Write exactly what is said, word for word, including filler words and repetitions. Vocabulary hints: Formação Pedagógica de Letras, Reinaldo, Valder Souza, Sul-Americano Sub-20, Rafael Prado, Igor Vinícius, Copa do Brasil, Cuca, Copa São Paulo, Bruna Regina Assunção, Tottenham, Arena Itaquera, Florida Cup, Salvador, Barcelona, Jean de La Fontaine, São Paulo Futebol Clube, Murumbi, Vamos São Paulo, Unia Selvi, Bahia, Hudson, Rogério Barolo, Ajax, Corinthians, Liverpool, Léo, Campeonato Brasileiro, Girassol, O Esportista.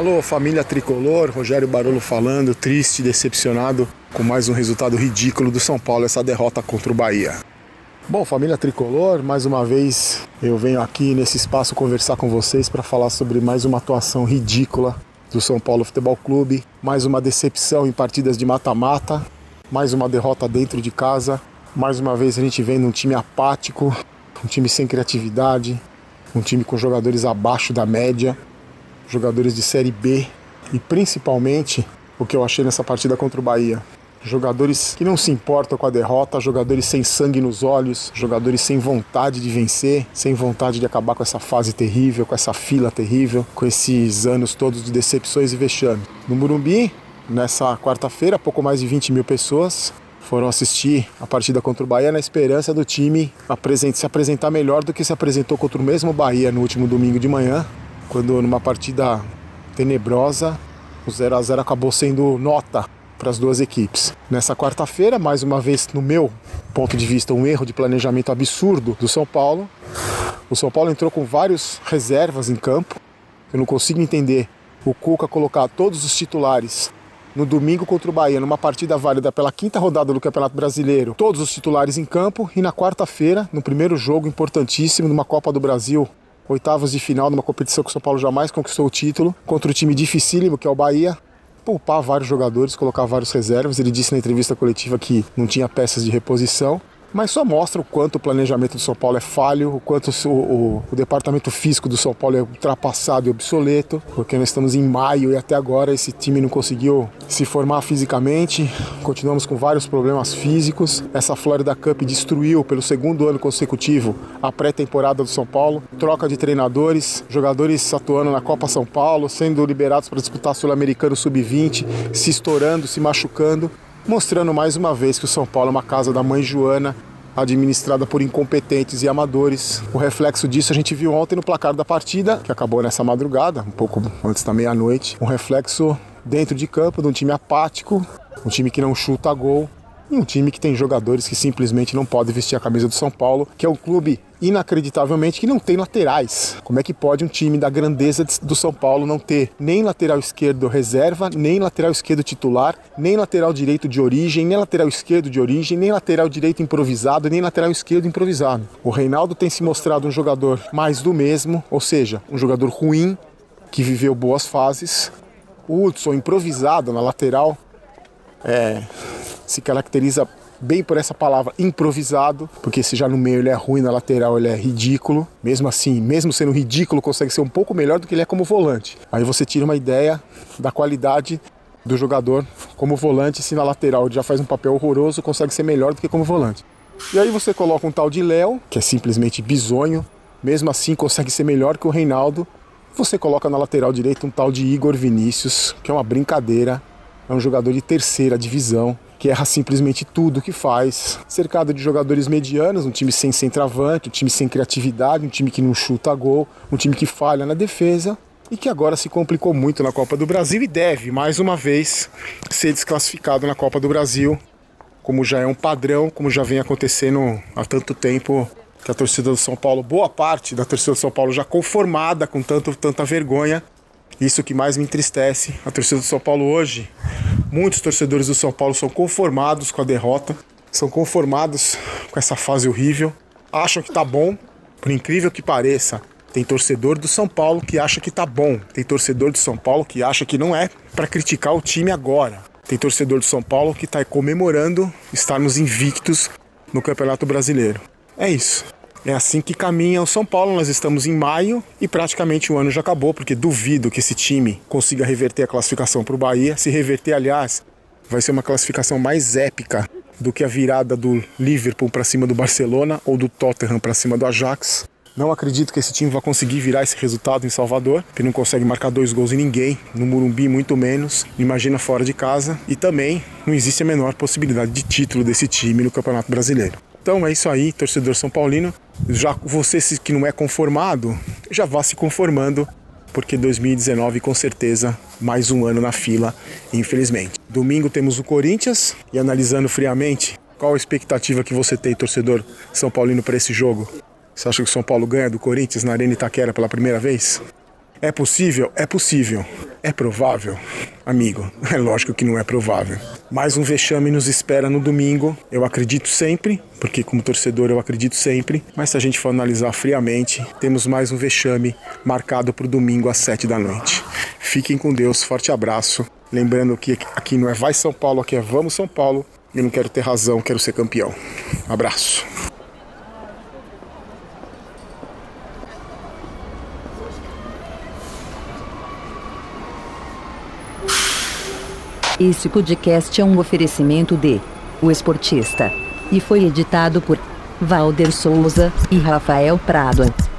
Alô, família tricolor, Rogério Barolo falando, triste, decepcionado com mais um resultado ridículo do São Paulo, essa derrota contra o Bahia. Bom, família tricolor, mais uma vez eu venho aqui nesse espaço conversar com vocês para falar sobre mais uma atuação ridícula do São Paulo Futebol Clube, mais uma decepção em partidas de mata-mata, mais uma derrota dentro de casa, mais uma vez a gente vendo um time apático, um time sem criatividade, um time com jogadores abaixo da média, jogadores de Série B e principalmente o que eu achei nessa partida contra o Bahia. Jogadores que não se importam com a derrota, jogadores sem sangue nos olhos, jogadores sem vontade de vencer, sem vontade de acabar com essa fase terrível, com essa fila terrível, com esses anos todos de decepções e vexame. No Murumbi, nessa quarta-feira, pouco mais de vinte mil pessoas foram assistir a partida contra o Bahia na esperança do time se apresentar melhor do que se apresentou contra o mesmo Bahia no último domingo de manhã, quando numa partida tenebrosa, o zero a zero acabou sendo nota para as duas equipes. Nessa quarta-feira, mais uma vez, no meu ponto de vista, um erro de planejamento absurdo do São Paulo. O São Paulo entrou com várias reservas em campo. Eu não consigo entender o Cuca colocar todos os titulares no domingo contra o Bahia, numa partida válida pela quinta rodada do Campeonato Brasileiro, todos os titulares em campo, e na quarta-feira, no primeiro jogo importantíssimo, numa Copa do Brasil, oitavos de final, numa competição que o São Paulo jamais conquistou o título, contra o time dificílimo que é o Bahia, poupar vários jogadores, colocar vários reservas. Ele disse na entrevista coletiva que não tinha peças de reposição, mas só mostra o quanto o planejamento do São Paulo é falho, o quanto o, o, o departamento físico do São Paulo é ultrapassado e obsoleto, porque nós estamos em maio e até agora esse time não conseguiu se formar fisicamente, continuamos com vários problemas físicos. Essa Florida Cup destruiu pelo segundo ano consecutivo a pré-temporada do São Paulo, troca de treinadores, jogadores atuando na Copa São Paulo, sendo liberados para disputar Sul-Americano sub vinte, se estourando, se machucando, mostrando mais uma vez que o São Paulo é uma casa da mãe Joana, administrada por incompetentes e amadores. O reflexo disso a gente viu ontem no placar da partida, que acabou nessa madrugada, um pouco antes da meia-noite. Um reflexo dentro de campo de um time apático, um time que não chuta gol, e um time que tem jogadores que simplesmente não podem vestir a camisa do São Paulo, que é um clube, inacreditavelmente, que não tem laterais. Como é que pode um time da grandeza do São Paulo não ter nem lateral esquerdo reserva, nem lateral esquerdo titular, nem lateral direito de origem, nem lateral esquerdo de origem, nem lateral direito improvisado, nem lateral esquerdo improvisado? O Reinaldo tem se mostrado um jogador mais do mesmo, ou seja, um jogador ruim, que viveu boas fases. O Hudson, improvisado na lateral, é... se caracteriza bem por essa palavra improvisado, porque se já no meio ele é ruim, na lateral ele é ridículo. Mesmo assim, mesmo sendo ridículo, consegue ser um pouco melhor do que ele é como volante. Aí você tira uma ideia da qualidade do jogador como volante, se na lateral ele já faz um papel horroroso, consegue ser melhor do que como volante. E aí você coloca um tal de Léo, que é simplesmente bizonho, mesmo assim consegue ser melhor que o Reinaldo. Você coloca na lateral direita um tal de Igor Vinícius, que é uma brincadeira, é um jogador de terceira divisão, que erra simplesmente tudo que faz, cercado de jogadores medianos, um time sem centroavante, um time sem criatividade, um time que não chuta gol, um time que falha na defesa e que agora se complicou muito na Copa do Brasil e deve, mais uma vez, ser desclassificado na Copa do Brasil, como já é um padrão, como já vem acontecendo há tanto tempo, que a torcida do São Paulo, boa parte da torcida do São Paulo já conformada com tanto, tanta vergonha. Isso que mais me entristece, a torcida do São Paulo hoje, muitos torcedores do São Paulo são conformados com a derrota, são conformados com essa fase horrível, acham que tá bom, por incrível que pareça, tem torcedor do São Paulo que acha que tá bom, tem torcedor do São Paulo que acha que não é para criticar o time agora, tem torcedor do São Paulo que tá comemorando estarmos invictos no Campeonato Brasileiro. É isso. É assim que caminha o São Paulo, nós estamos em maio e praticamente o ano já acabou, porque duvido que esse time consiga reverter a classificação para o Bahia. Se reverter, aliás, vai ser uma classificação mais épica do que a virada do Liverpool para cima do Barcelona ou do Tottenham para cima do Ajax. Não acredito que esse time vai conseguir virar esse resultado em Salvador, porque não consegue marcar dois gols em ninguém, no Murumbi muito menos, imagina fora de casa, e também não existe a menor possibilidade de título desse time no Campeonato Brasileiro. Então é isso aí, torcedor São Paulino. Já você que não é conformado, já vá se conformando, porque dois mil e dezenove com certeza mais um ano na fila, infelizmente. Domingo temos o Corinthians e, analisando friamente, qual a expectativa que você tem, torcedor São Paulino, para esse jogo? Você acha que o São Paulo ganha do Corinthians na Arena Itaquera pela primeira vez? É possível? É possível. É provável? Amigo, é lógico que não é provável. Mais um vexame nos espera no domingo. Eu acredito sempre, porque como torcedor eu acredito sempre. Mas se a gente for analisar friamente, temos mais um vexame marcado para o domingo às sete da noite. Fiquem com Deus, forte abraço. Lembrando que aqui não é Vai São Paulo, aqui é Vamos São Paulo. Eu não quero ter razão, quero ser campeão. Abraço. Esse podcast é um oferecimento de O Esportista e foi editado por Valder Souza e Rafael Prado.